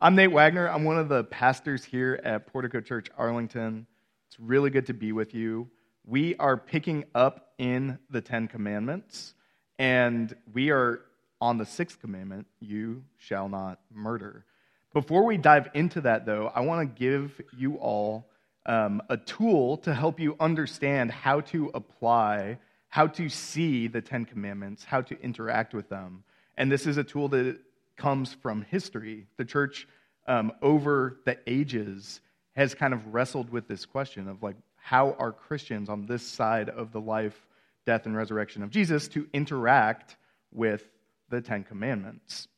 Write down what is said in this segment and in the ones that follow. I'm Nate Wagner. I'm one of the pastors here at Portico Church Arlington. It's really good to be with you. We are picking up in the Ten Commandments, and we are on the Sixth Commandment, you shall not murder. Before we dive into that, though, I want to give you all a tool to help you understand how to apply, how to see the Ten Commandments, how to interact with them. And this is a tool that comes from history. The church over the ages has kind of wrestled with this question of, like, how are Christians on this side of the life, death, and resurrection of Jesus to interact with the Ten Commandments?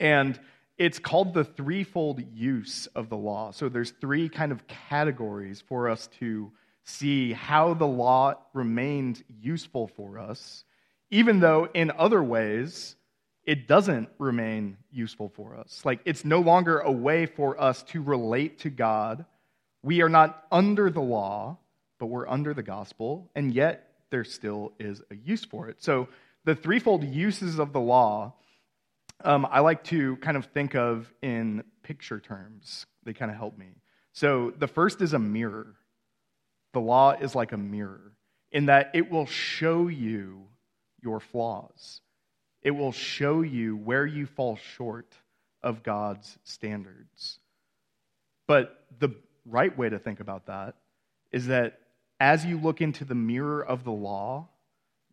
And it's called the threefold use of the law. So there's three kind of categories for us to see how the law remained useful for us, even though in other ways it doesn't remain useful for us. Like, it's no longer a way for us to relate to God. We are not under the law, but we're under the gospel, and yet there still is a use for it. So the threefold uses of the law, I like to kind of think of in picture terms. They kind of help me. So the first is a mirror. The law is like a mirror in that it will show you your flaws. It will show you where you fall short of God's standards. But the right way to think about that is that as you look into the mirror of the law,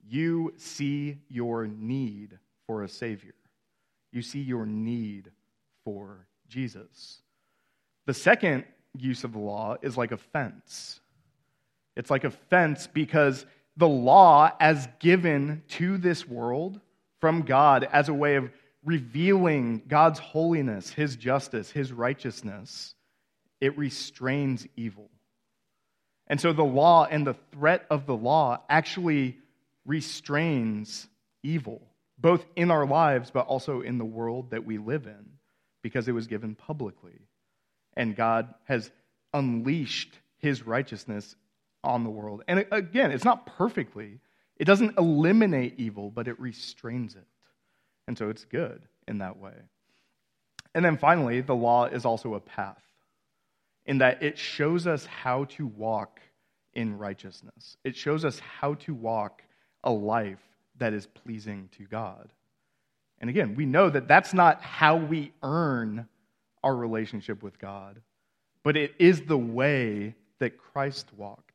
you see your need for a Savior. You see your need for Jesus. The second use of the law is like a fence. It's like a fence because the law as given to this world from God as a way of revealing God's holiness, his justice, his righteousness, it restrains evil. And so the law and the threat of the law actually restrains evil, both in our lives but also in the world that we live in, because it was given publicly. And God has unleashed his righteousness on the world. And again, it's not perfectly. It doesn't eliminate evil, but it restrains it. And so it's good in that way. And then finally, the law is also a path, in that it shows us how to walk in righteousness. It shows us how to walk a life that is pleasing to God. And again, we know that that's not how we earn our relationship with God, but it is the way that Christ walked.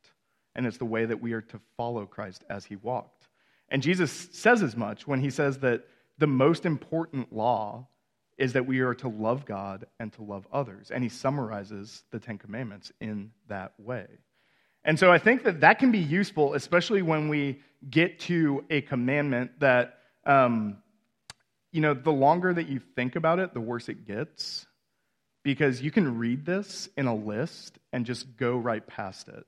And it's the way that we are to follow Christ as he walked. And Jesus says as much when he says that the most important law is that we are to love God and to love others. And he summarizes the Ten Commandments in that way. And so I think that that can be useful, especially when we get to a commandment that, the longer that you think about it, the worse it gets. Because you can read this in a list and just go right past it.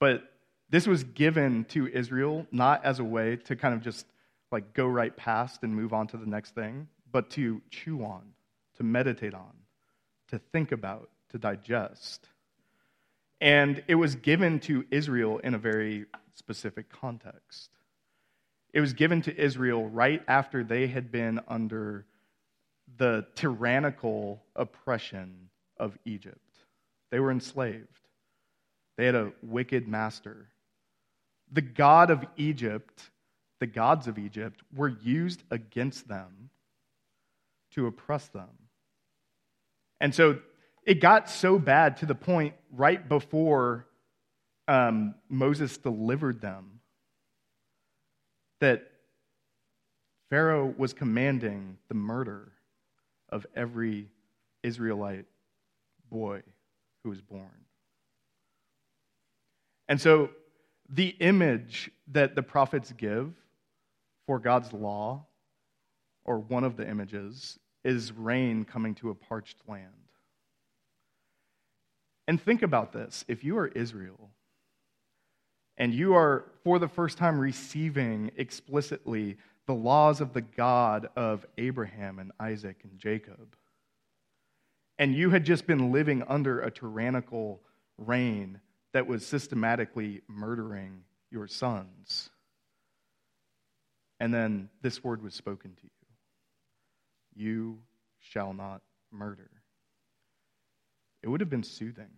But this was given to Israel not as a way to kind of just like go right past and move on to the next thing, but to chew on, to meditate on, to think about, to digest. And it was given to Israel in a very specific context. It was given to Israel right after they had been under the tyrannical oppression of Egypt. They were enslaved. They had a wicked master. The god of Egypt, the gods of Egypt, were used against them to oppress them. And so it got so bad to the point right before Moses delivered them that Pharaoh was commanding the murder of every Israelite boy who was born. And so the image that the prophets give for God's law, or one of the images, is rain coming to a parched land. And think about this. If you are Israel, and you are for the first time receiving explicitly the laws of the God of Abraham and Isaac and Jacob, and you had just been living under a tyrannical reign that was systematically murdering your sons. And then this word was spoken to you. You shall not murder. It would have been soothing.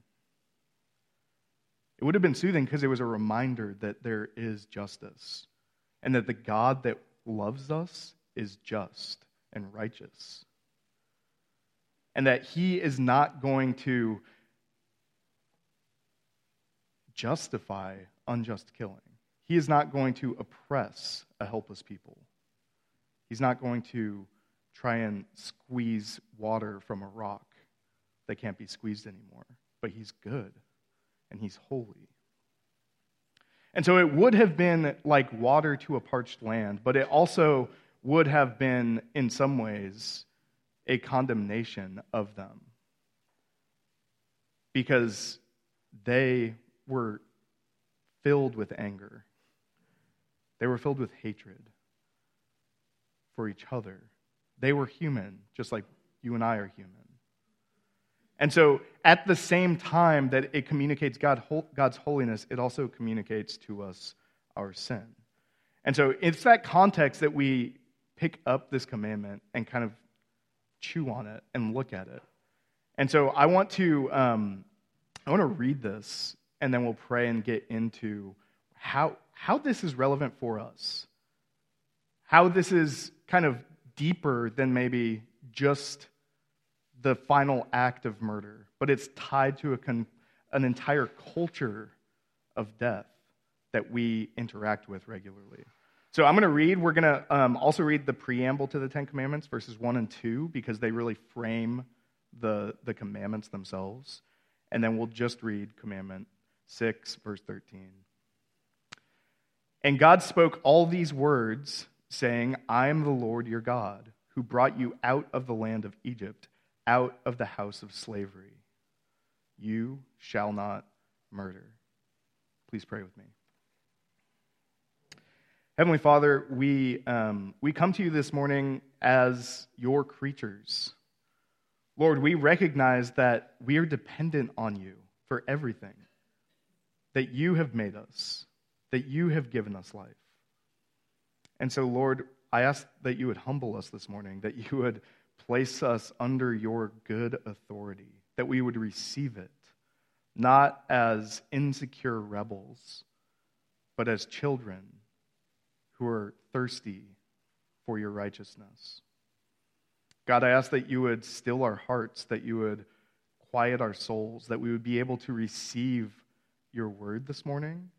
It would have been soothing because it was a reminder that there is justice and that the God that loves us is just and righteous. And that he is not going to justify unjust killing. He is not going to oppress a helpless people. He's not going to try and squeeze water from a rock that can't be squeezed anymore. But he's good, and he's holy. And so it would have been like water to a parched land, but it also would have been, in some ways, a condemnation of them. Because they were filled with anger. They were filled with hatred for each other. They were human, just like you and I are human. And so at the same time that it communicates God's holiness, it also communicates to us our sin. And so it's that context that we pick up this commandment and kind of chew on it and look at it. And so I want to read this, and then we'll pray and get into how this is relevant for us, how this is kind of deeper than maybe just the final act of murder, but it's tied to an entire culture of death that we interact with regularly. So I'm going to read. We're going to also read the preamble to the Ten Commandments, verses 1 and 2, because they really frame the commandments themselves. And then we'll just read Commandment 6, verse 13. And God spoke all these words, saying, I am the Lord your God, who brought you out of the land of Egypt, out of the house of slavery. You shall not murder. Please pray with me. Heavenly Father, we come to you this morning as your creatures. Lord, we recognize that we are dependent on you for everything, that you have made us, that you have given us life. And so, Lord, I ask that you would humble us this morning, that you would place us under your good authority, that we would receive it, not as insecure rebels, but as children who are thirsty for your righteousness. God, I ask that you would still our hearts, that you would quiet our souls, that we would be able to receive your word this morning,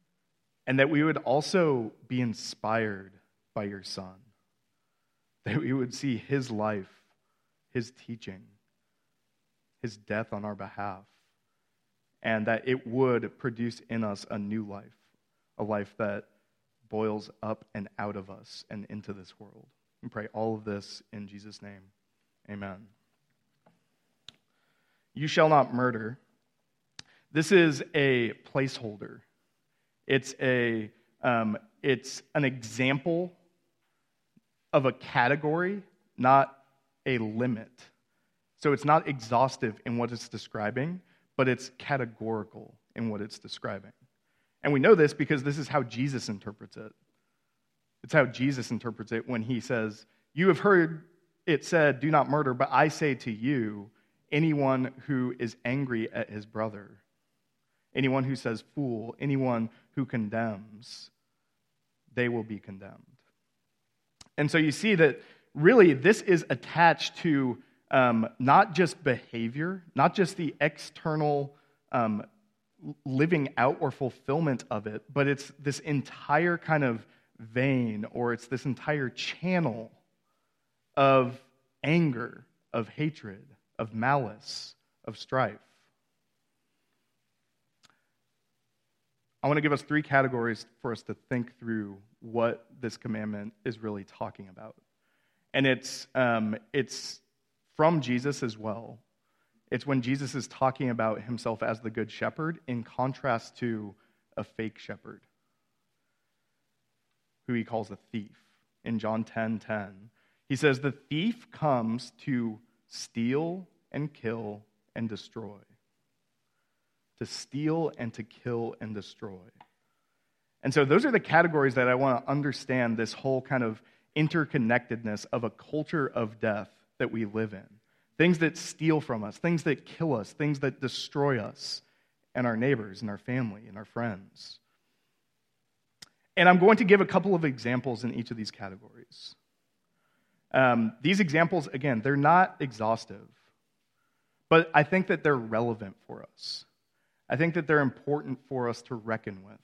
and that we would also be inspired by your Son, that we would see his life, his teaching, his death on our behalf, and that it would produce in us a new life, a life that boils up and out of us and into this world. We pray all of this in Jesus' name. Amen. You shall not murder. This is a placeholder. It's an example of a category, not a limit. So it's not exhaustive in what it's describing, but it's categorical in what it's describing. And we know this because this is how Jesus interprets it. It's how Jesus interprets it when he says, you have heard it said, do not murder, but I say to you, anyone who is angry at his brother, anyone who says fool, anyone who condemns, they will be condemned. And so you see that really, this is attached to not just behavior, not just the external living out or fulfillment of it, but it's this entire kind of vein, or it's this entire channel of anger, of hatred, of malice, of strife. I want to give us three categories for us to think through what this commandment is really talking about. And it's from Jesus as well. It's when Jesus is talking about himself as the good shepherd in contrast to a fake shepherd, who he calls a thief. In John 10:10, he says, the thief comes to steal and kill and destroy. To steal and to kill and destroy. And so those are the categories that I want to understand this whole kind of interconnectedness of a culture of death that we live in. Things that steal from us, things that kill us, things that destroy us and our neighbors and our family and our friends. And I'm going to give a couple of examples in each of these categories. These examples, again, they're not exhaustive, but I think that they're relevant for us. I think that they're important for us to reckon with.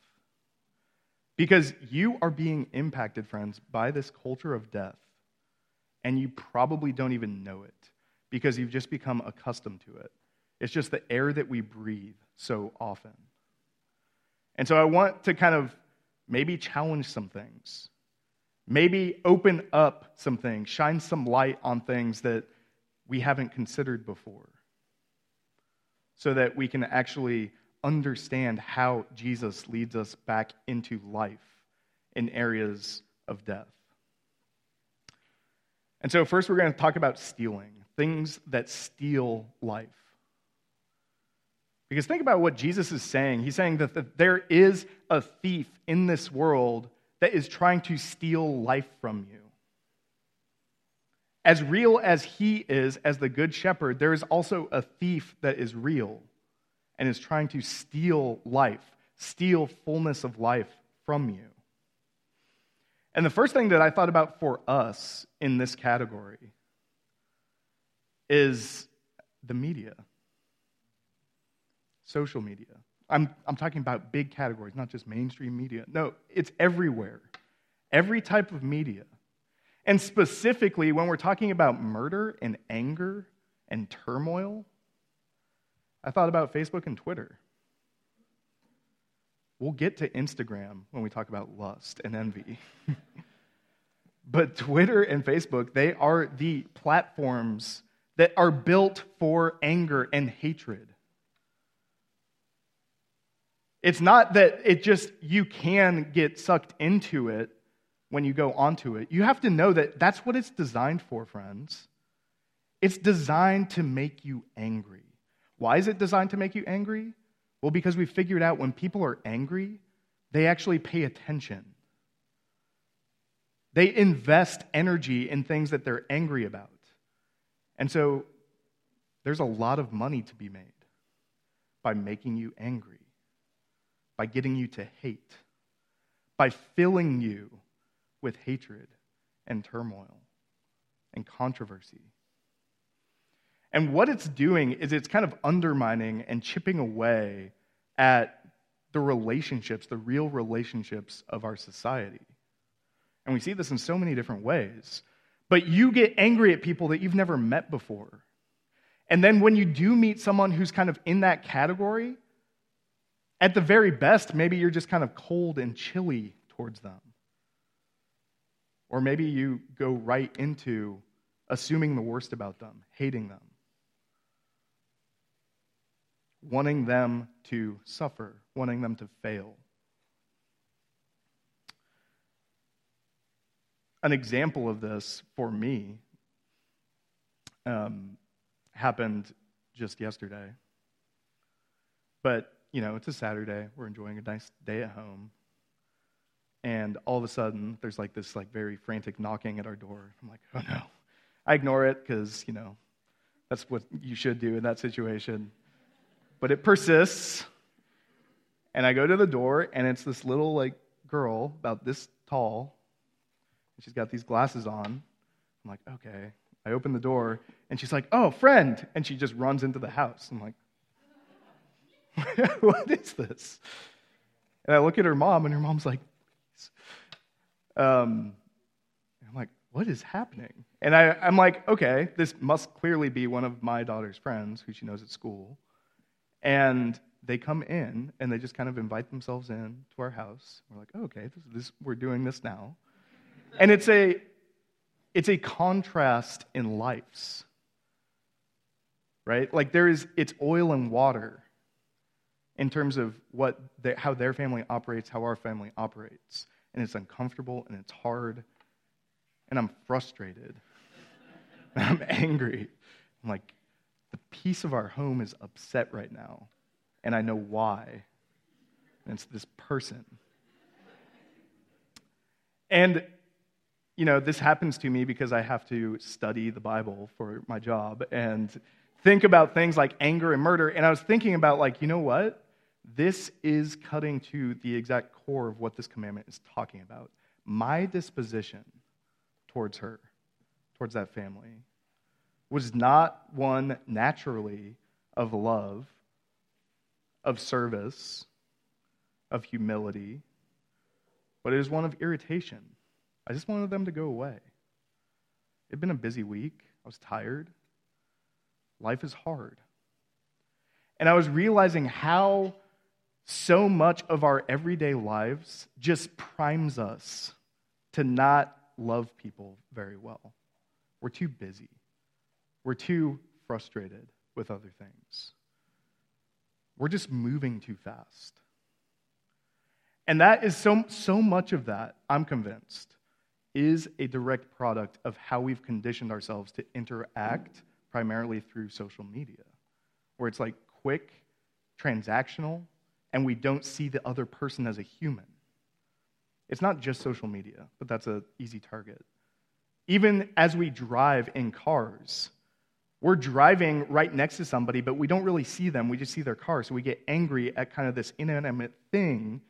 Because you are being impacted, friends, by this culture of death, and you probably don't even know it because you've just become accustomed to it. It's just the air that we breathe so often. And so I want to kind of maybe challenge some things, maybe open up some things, shine some light on things that we haven't considered before, so that we can actually understand how Jesus leads us back into life in areas of death. And so first we're going to talk about stealing, things that steal life. Because think about what Jesus is saying. He's saying that there is a thief in this world that is trying to steal life from you. As real as he is as the good shepherd, there is also a thief that is real and is trying to steal life, steal fullness of life from you. And the first thing that I thought about for us in this category is the media, social media. I'm talking about big categories, not just mainstream media. No, it's everywhere, every type of media. And specifically, when we're talking about murder and anger and turmoil, I thought about Facebook and Twitter. We'll get to Instagram when we talk about lust and envy. But Twitter and Facebook, they are the platforms that are built for anger and hatred. It's not that it just, you can get sucked into it when you go onto it. You have to know that that's what it's designed for, friends. It's designed to make you angry. Why is it designed to make you angry? Well, because we figured out when people are angry, they actually pay attention. They invest energy in things that they're angry about. And so there's a lot of money to be made by making you angry, by getting you to hate, by filling you with hatred and turmoil and controversy. And what it's doing is it's kind of undermining and chipping away at the relationships, the real relationships of our society. And we see this in so many different ways. But you get angry at people that you've never met before. And then when you do meet someone who's kind of in that category, at the very best, maybe you're just kind of cold and chilly towards them. Or maybe you go right into assuming the worst about them, hating them, wanting them to suffer, wanting them to fail. An example of this for me happened just yesterday. But, you know, it's a Saturday. We're enjoying a nice day at home. And all of a sudden, there's like this very frantic knocking at our door. I'm like, oh no. I ignore it because, you know, that's what you should do in that situation. But it persists. And I go to the door, and it's this little girl about this tall. And she's got these glasses on. I'm like, okay. I open the door, and she's like, oh, friend. And she just runs into the house. I'm like, what is this? And I look at her mom, and her mom's like, I'm like, what is happening? And I'm like, okay, this must clearly be one of my daughter's friends who she knows at school. And they come in, and they just kind of invite themselves in to our house. We're like, oh, okay, this, we're doing this now. And it's a contrast in lives, right? Like it's oil and water in terms of how their family operates, how our family operates. And it's uncomfortable, and it's hard, and I'm frustrated, and I'm angry. I'm like, the peace of our home is upset right now, and I know why, and it's this person. And you know, this happens to me because I have to study the Bible for my job and think about things like anger and murder. And I was thinking about, like, you know what? This is cutting to the exact core of what this commandment is talking about. My disposition towards her, towards that family, was not one naturally of love, of service, of humility, but it was one of irritation. I just wanted them to go away. It'd been a busy week. I was tired. Life is hard. And I was realizing how so much of our everyday lives just primes us to not love people very well. We're too busy. We're too frustrated with other things. We're just moving too fast. And that is so much of that, I'm convinced, is a direct product of how we've conditioned ourselves to interact primarily through social media, where it's like quick, transactional, and we don't see the other person as a human. It's not just social media, but that's an easy target. Even as we drive in cars, we're driving right next to somebody, but we don't really see them. We just see their car. So we get angry at kind of this inanimate thing,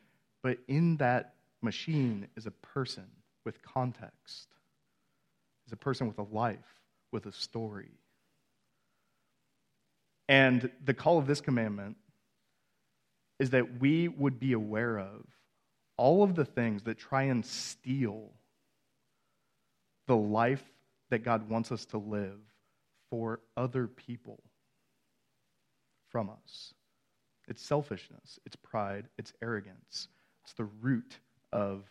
but in that machine is a person with context, is a person with a life, with a story. And the call of this commandment is that we would be aware of all of the things that try and steal the life that God wants us to live for other people from us. It's selfishness, it's pride, it's arrogance. It's the root of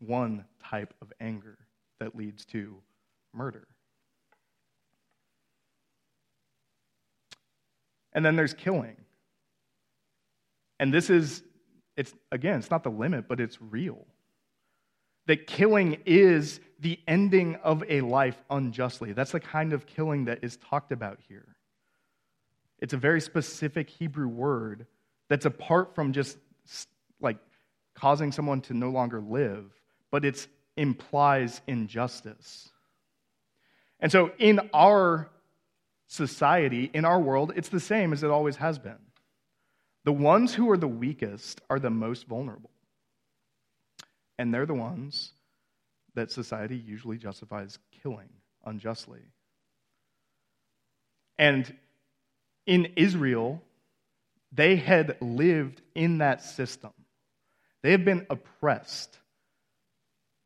one type of anger that leads to murder. And then there's killing. And this is, it's again, it's not the limit, but it's real. That killing is the ending of a life unjustly. That's the kind of killing that is talked about here. It's a very specific Hebrew word that's apart from just like causing someone to no longer live, but it implies injustice. And so in our society, in our world, it's the same as it always has been. The ones who are the weakest are the most vulnerable. And they're the ones that society usually justifies killing unjustly. And in Israel, they had lived in that system. They had been oppressed.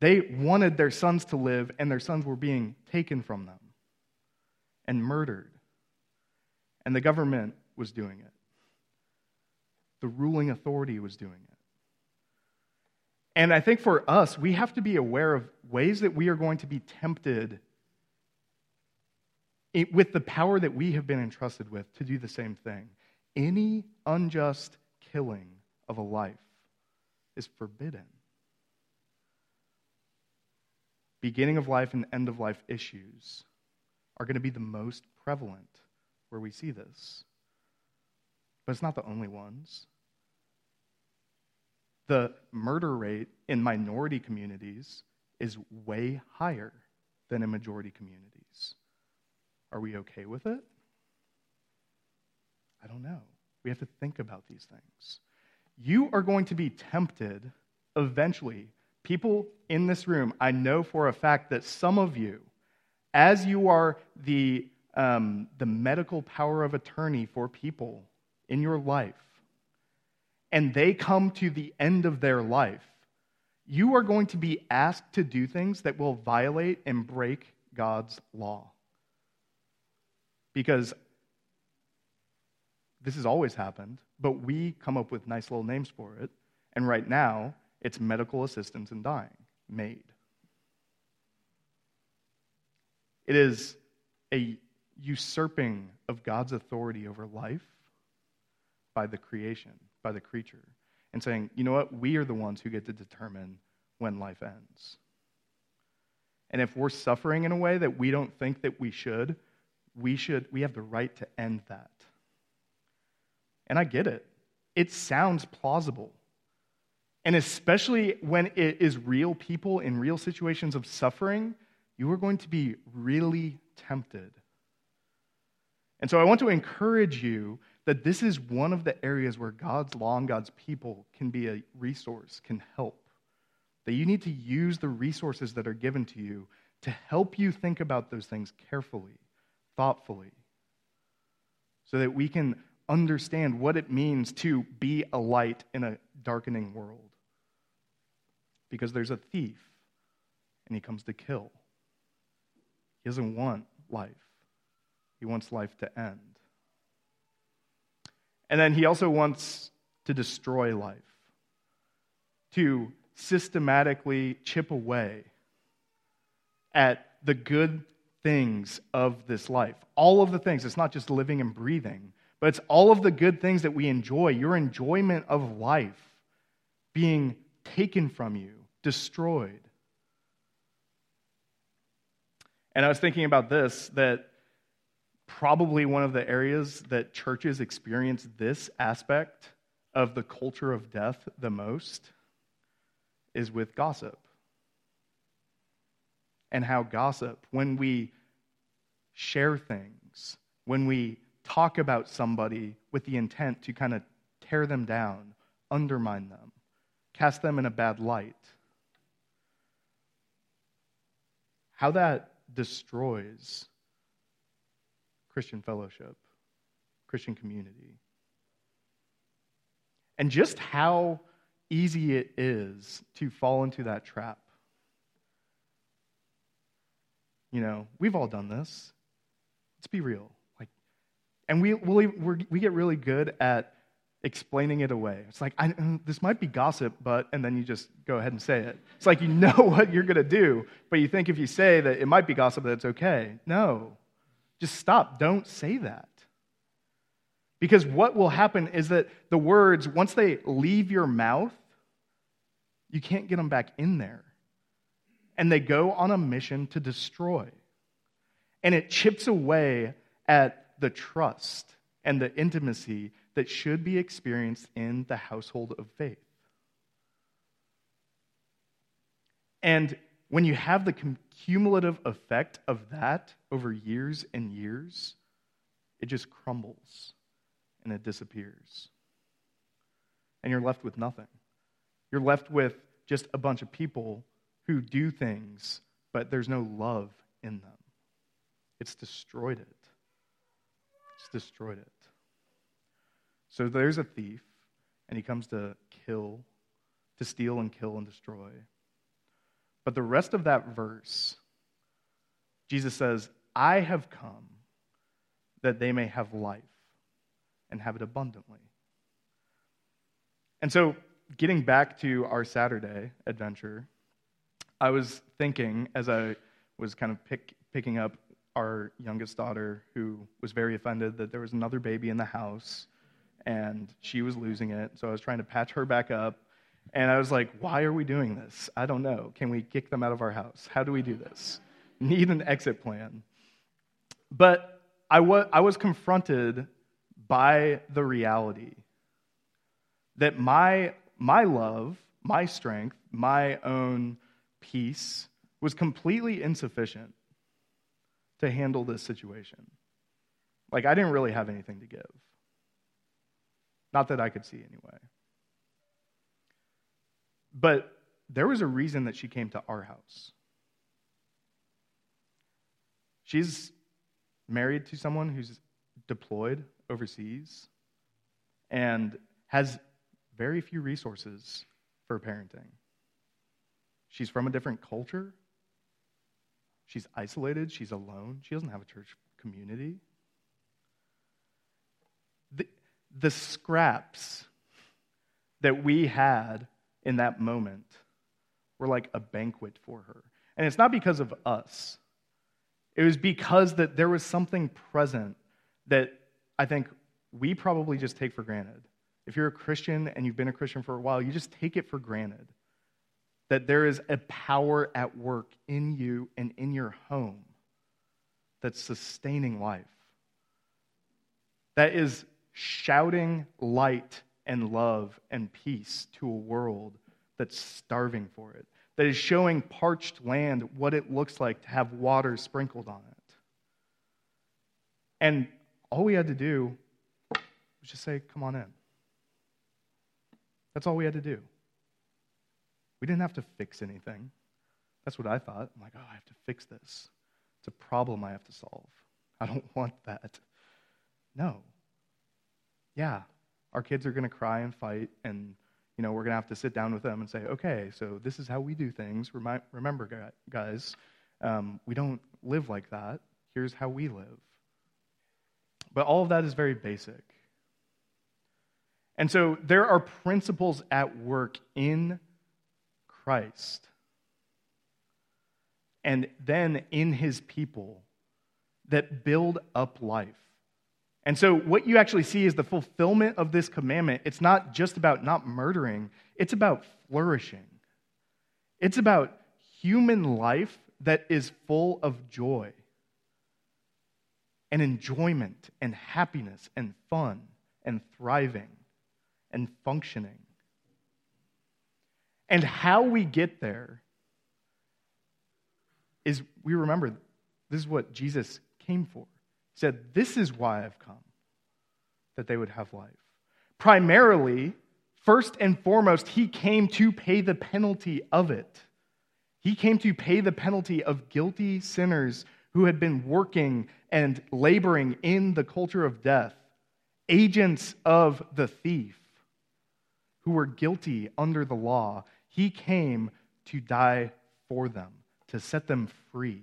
They wanted their sons to live, and their sons were being taken from them and murdered. And the government was doing it. The ruling authority was doing it. And I think for us, we have to be aware of ways that we are going to be tempted with the power that we have been entrusted with to do the same thing. Any unjust killing of a life is forbidden. Beginning of life and end of life issues are going to be the most prevalent where we see this. But it's not the only ones. The murder rate in minority communities is way higher than in majority communities. Are we okay with it? I don't know. We have to think about these things. You are going to be tempted eventually. People in this room, I know for a fact that some of you, as you are the medical power of attorney for people in your life, and they come to the end of their life, you are going to be asked to do things that will violate and break God's law. Because this has always happened, but we come up with nice little names for it, and right now, it's medical assistance in dying, MAID. It is a usurping of God's authority over life by the creation, by the creature, and saying, you know what, we are the ones who get to determine when life ends. And if we're suffering in a way that we don't think that we should, we have the right to end that. And I get it. It sounds plausible. And especially when it is real people in real situations of suffering, you are going to be really tempted. And so I want to encourage you that this is one of the areas where God's law and God's people can be a resource, can help. That you need to use the resources that are given to you to help you think about those things carefully, thoughtfully, so that we can understand what it means to be a light in a darkening world. Because there's a thief, and he comes to kill. He doesn't want life. He wants life to end. And then he also wants to destroy life, to systematically chip away at the good things of this life. All of the things. It's not just living and breathing, but it's all of the good things that we enjoy. Your enjoyment of life being taken from you, destroyed. And I was thinking about this, that probably one of the areas that churches experience this aspect of the culture of death the most is with gossip. And how gossip, when we share things, when we talk about somebody with the intent to kind of tear them down, undermine them, cast them in a bad light, how that destroys Christian fellowship, Christian community. And just how easy it is to fall into that trap. You know, we've all done this. Let's be real. And we get really good at explaining it away. It's like, this might be gossip, but, and then you just go ahead and say it. It's like you know what you're going to do, but you think if you say that it might be gossip, that it's okay. No. Just stop. Don't say that. Because what will happen is that the words, once they leave your mouth, you can't get them back in there. And they go on a mission to destroy. And it chips away at the trust and the intimacy that should be experienced in the household of faith. And when you have the cumulative effect of that over years and years, it just crumbles and it disappears. And you're left with nothing. You're left with just a bunch of people who do things, but there's no love in them. It's destroyed it. So there's a thief, and he comes to kill, to steal and kill and destroy. But the rest of that verse, Jesus says, I have come that they may have life and have it abundantly. And so, getting back to our Saturday adventure, I was thinking, as I was kind of picking up our youngest daughter, who was very offended that there was another baby in the house, and she was losing it, so I was trying to patch her back up, and I was like, why are we doing this? I don't know. Can we kick them out of our house? How do we do this? Need an exit plan. But I was confronted by the reality that my love, my strength, my own peace was completely insufficient to handle this situation. Like, I didn't really have anything to give. Not that I could see, anyway. But there was a reason that she came to our house. She's married to someone who's deployed overseas and has very few resources for parenting. She's from a different culture. She's isolated. She's alone. She doesn't have a church community. The scraps that we had in that moment were like a banquet for her. And it's not because of us. It was because that there was something present that I think we probably just take for granted. If you're a Christian and you've been a Christian for a while, you just take it for granted that there is a power at work in you and in your home that's sustaining life, that is shouting light and love and peace to a world that's starving for it, that is showing parched land what it looks like to have water sprinkled on it. And all we had to do was just say, come on in. That's all we had to do. We didn't have to fix anything. That's what I thought. I'm like, oh, I have to fix this. It's a problem I have to solve. I don't want that. No. Yeah, our kids are going to cry and fight, and we're going to have to sit down with them and say, okay, so this is how we do things. Remember, guys, we don't live like that. Here's how we live. But all of that is very basic. And so there are principles at work in Christ and then in his people that build up life. And so what you actually see is the fulfillment of this commandment. It's not just about not murdering. It's about flourishing. It's about human life that is full of joy and enjoyment and happiness and fun and thriving and functioning. And how we get there is we remember this is what Jesus came for. He said, this is why I've come, that they would have life. Primarily, first and foremost, he came to pay the penalty of it. He came to pay the penalty of guilty sinners who had been working and laboring in the culture of death, agents of the thief who were guilty under the law. He came to die for them, to set them free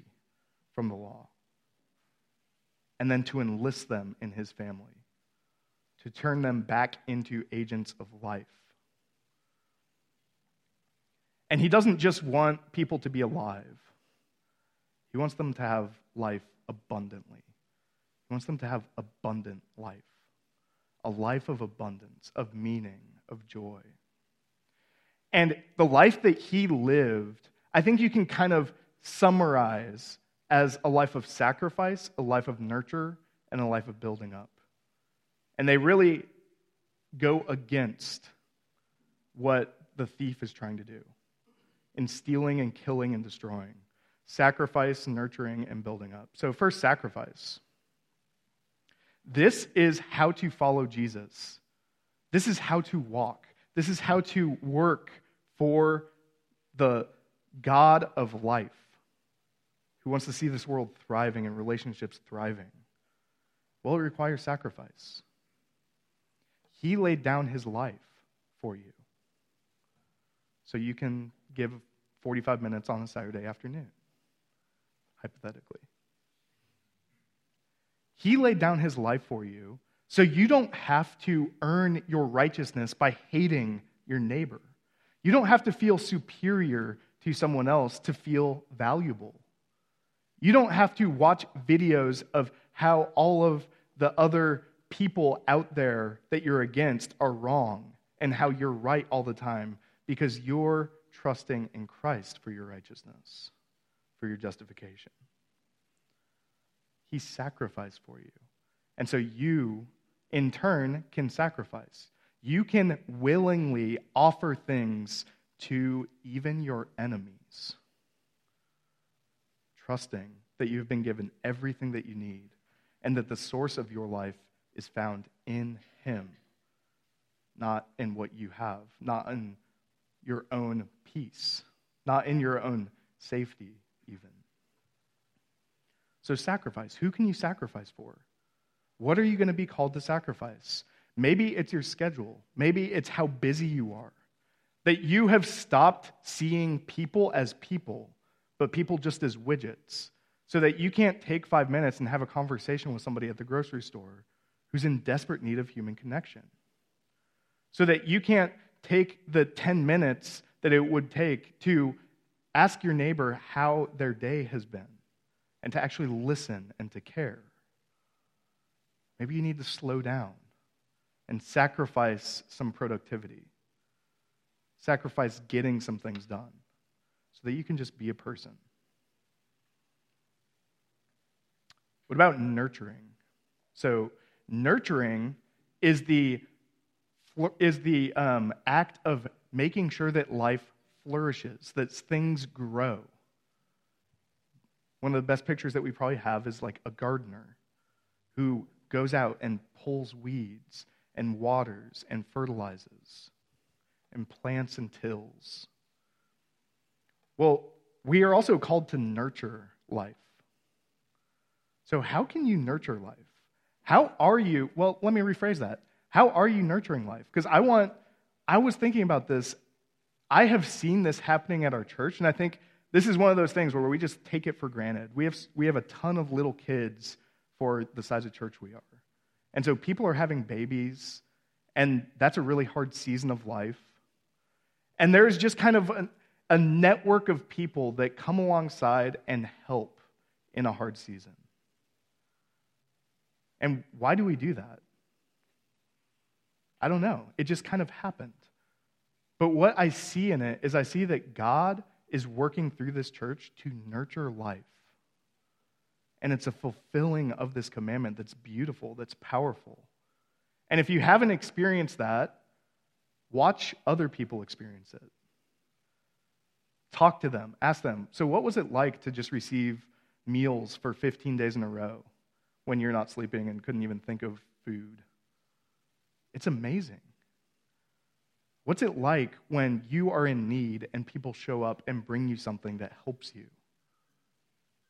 from the law, and then to enlist them in his family, to turn them back into agents of life. And he doesn't just want people to be alive. He wants them to have life abundantly. He wants them to have abundant life, a life of abundance, of meaning, of joy. And the life that he lived, I think you can kind of summarize as a life of sacrifice, a life of nurture, and a life of building up. And they really go against what the thief is trying to do in stealing and killing and destroying. Sacrifice, nurturing, and building up. So first, sacrifice. This is how to follow Jesus. This is how to walk. This is how to work for the God of life, who wants to see this world thriving and relationships thriving. Well, it requires sacrifice. He laid down his life for you, so you can give 45 minutes on a Saturday afternoon, hypothetically. He laid down his life for you, so you don't have to earn your righteousness by hating your neighbor. You don't have to feel superior to someone else to feel valuable. You don't have to watch videos of how all of the other people out there that you're against are wrong and how you're right all the time, because you're trusting in Christ for your righteousness, for your justification. He sacrificed for you. And so you, in turn, can sacrifice. You can willingly offer things to even your enemies, trusting that you've been given everything that you need and that the source of your life is found in him, not in what you have, not in your own peace, not in your own safety even. So sacrifice. Who can you sacrifice for? What are you going to be called to sacrifice? Maybe it's your schedule. Maybe it's how busy you are, that you have stopped seeing people as people, but people just as widgets, so that you can't take 5 minutes and have a conversation with somebody at the grocery store who's in desperate need of human connection, so that you can't take the 10 minutes that it would take to ask your neighbor how their day has been and to actually listen and to care. Maybe you need to slow down and sacrifice some productivity, sacrifice getting some things done, so that you can just be a person. What about nurturing? So nurturing is the act of making sure that life flourishes, that things grow. One of the best pictures that we probably have is like a gardener who goes out and pulls weeds and waters and fertilizes and plants and tills. Well, we are also called to nurture life. So how can you nurture life? How are you? Well, let me rephrase that. How are you nurturing life? Because I was thinking about this. I have seen this happening at our church, and I think this is one of those things where we just take it for granted. We have a ton of little kids for the size of church we are. And so people are having babies, and that's a really hard season of life. And there's just kind of a network of people that come alongside and help in a hard season. And why do we do that? I don't know. It just kind of happened. But what I see in it is I see that God is working through this church to nurture life. And it's a fulfilling of this commandment that's beautiful, that's powerful. And if you haven't experienced that, watch other people experience it. Talk to them. Ask them, so what was it like to just receive meals for 15 days in a row when you're not sleeping and couldn't even think of food? It's amazing. What's it like when you are in need and people show up and bring you something that helps you?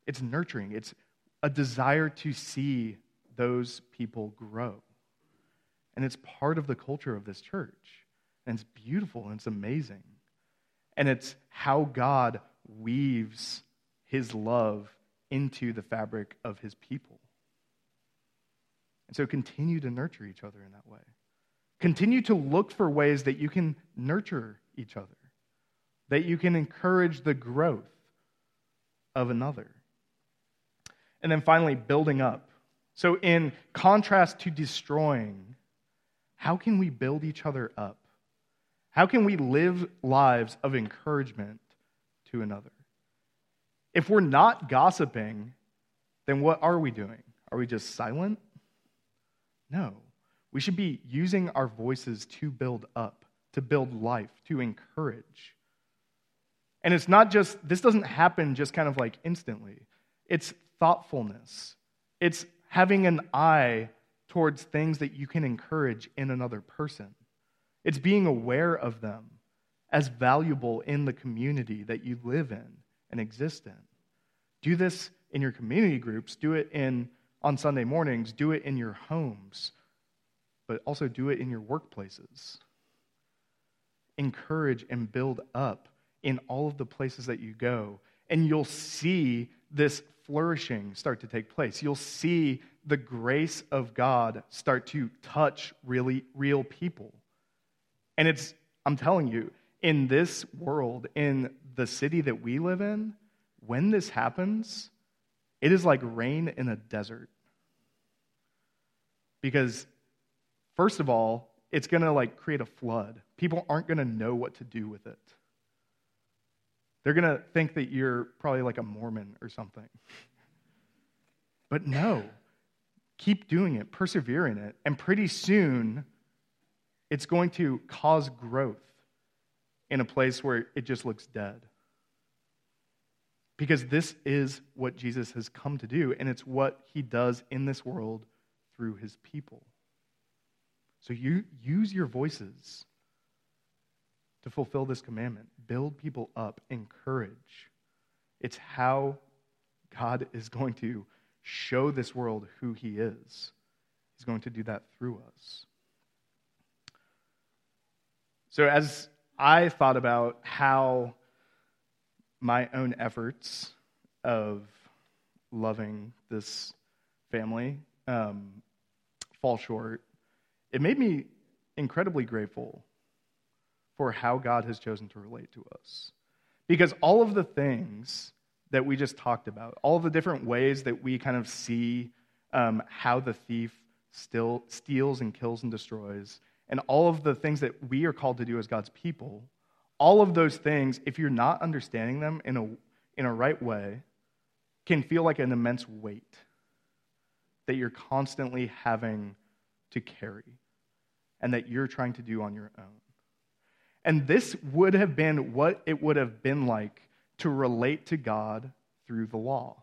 It's nurturing. It's a desire to see those people grow. And it's part of the culture of this church. And it's beautiful and it's amazing. And it's how God weaves his love into the fabric of his people. And so continue to nurture each other in that way. Continue to look for ways that you can nurture each other, that you can encourage the growth of another. And then finally, building up. So in contrast to destroying, how can we build each other up? How can we live lives of encouragement to another? If we're not gossiping, then what are we doing? Are we just silent? No. We should be using our voices to build up, to build life, to encourage. And it's not just, this doesn't happen just kind of like instantly. It's thoughtfulness. It's having an eye towards things that you can encourage in another person. It's being aware of them as valuable in the community that you live in and exist in. Do this in your community groups. Do it on Sunday mornings. Do it in your homes. But also do it in your workplaces. Encourage and build up in all of the places that you go. And you'll see this flourishing start to take place. You'll see the grace of God start to touch really real people. And I'm telling you, in this world, in the city that we live in, when this happens, it is like rain in a desert. Because, first of all, it's going to like create a flood. People aren't going to know what to do with it. They're going to think that you're probably like a Mormon or something. But no, keep doing it, persevere in it, and pretty soon it's going to cause growth in a place where it just looks dead. Because this is what Jesus has come to do, and it's what he does in this world through his people. So you use your voices to fulfill this commandment. Build people up, encourage. It's how God is going to show this world who he is. He's going to do that through us. So as I thought about how my own efforts of loving this family fall short, it made me incredibly grateful for how God has chosen to relate to us. Because all of the things that we just talked about, all the different ways that we kind of see how the thief still steals and kills and destroys, and all of the things that we are called to do as God's people, all of those things, if you're not understanding them in a right way, can feel like an immense weight that you're constantly having to carry and that you're trying to do on your own. And this would have been what it would have been like to relate to God through the law.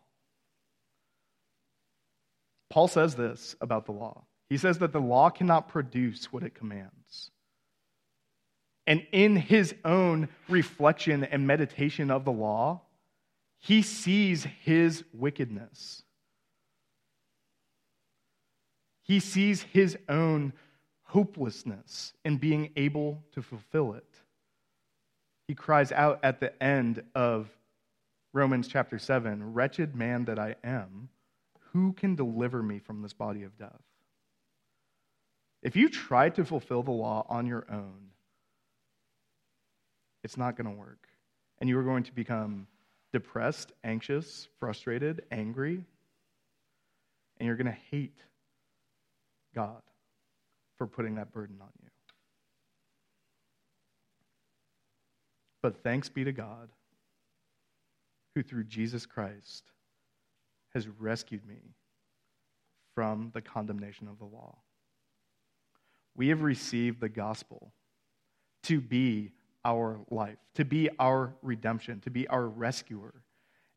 Paul says this about the law. He says that the law cannot produce what it commands. And in his own reflection and meditation of the law, he sees his wickedness. He sees his own hopelessness in being able to fulfill it. He cries out at the end of Romans chapter 7, "Wretched man that I am, who can deliver me from this body of death?" If you try to fulfill the law on your own, it's not going to work. And you are going to become depressed, anxious, frustrated, angry, and you're going to hate God for putting that burden on you. But thanks be to God, who through Jesus Christ has rescued me from the condemnation of the law. We have received the gospel to be our life, to be our redemption, to be our rescuer.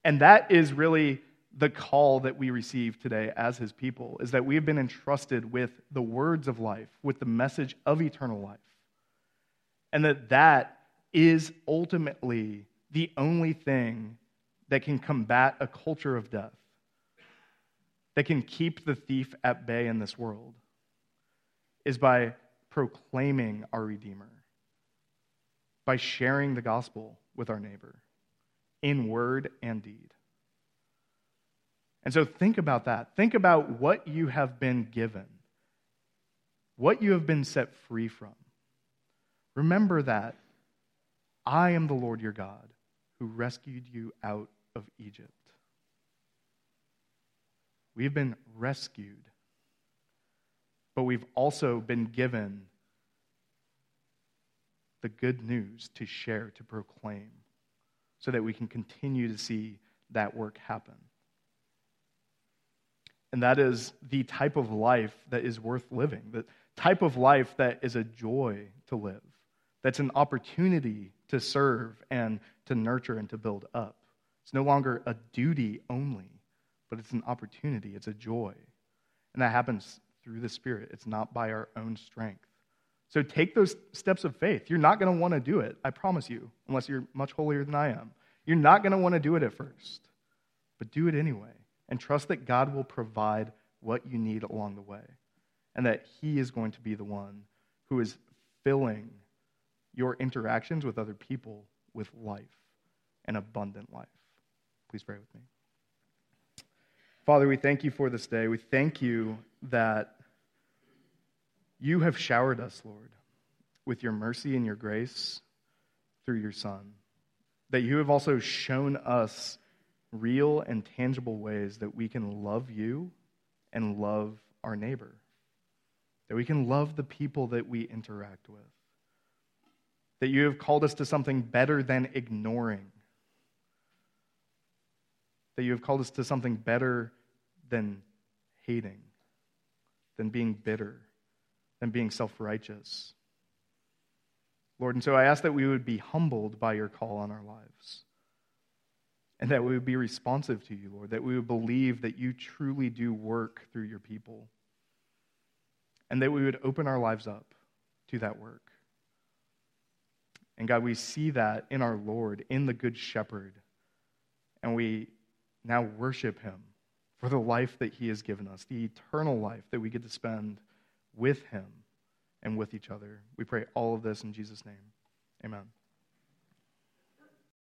And that is really the call that we receive today as his people, is that we have been entrusted with the words of life, with the message of eternal life. And that is ultimately the only thing that can combat a culture of death, that can keep the thief at bay in this world, is by proclaiming our Redeemer, by sharing the gospel with our neighbor in word and deed. And so think about that. Think about what you have been given, what you have been set free from. Remember that I am the Lord your God who rescued you out of Egypt. We've been rescued, but we've also been given the good news to share, to proclaim, so that we can continue to see that work happen. And that is the type of life that is worth living, the type of life that is a joy to live, that's an opportunity to serve and to nurture and to build up. It's no longer a duty only, but it's an opportunity, it's a joy. And that happens through the Spirit. It's not by our own strength. So take those steps of faith. You're not going to want to do it, I promise you, unless you're much holier than I am. You're not going to want to do it at first, but do it anyway, and trust that God will provide what you need along the way, and that he is going to be the one who is filling your interactions with other people with life, an abundant life. Please pray with me. Father, we thank you for this day. We thank you that you have showered us, Lord, with your mercy and your grace through your Son, that you have also shown us real and tangible ways that we can love you and love our neighbor, that we can love the people that we interact with, that you have called us to something better than ignoring, that you have called us to something better than hating, than being bitter, than being self-righteous. Lord, and so I ask that we would be humbled by your call on our lives, and that we would be responsive to you, Lord, that we would believe that you truly do work through your people, and that we would open our lives up to that work. And God, we see that in our Lord, in the Good Shepherd, and we now worship him for the life that he has given us, the eternal life that we get to spend with him and with each other. We pray all of this in Jesus' name. Amen.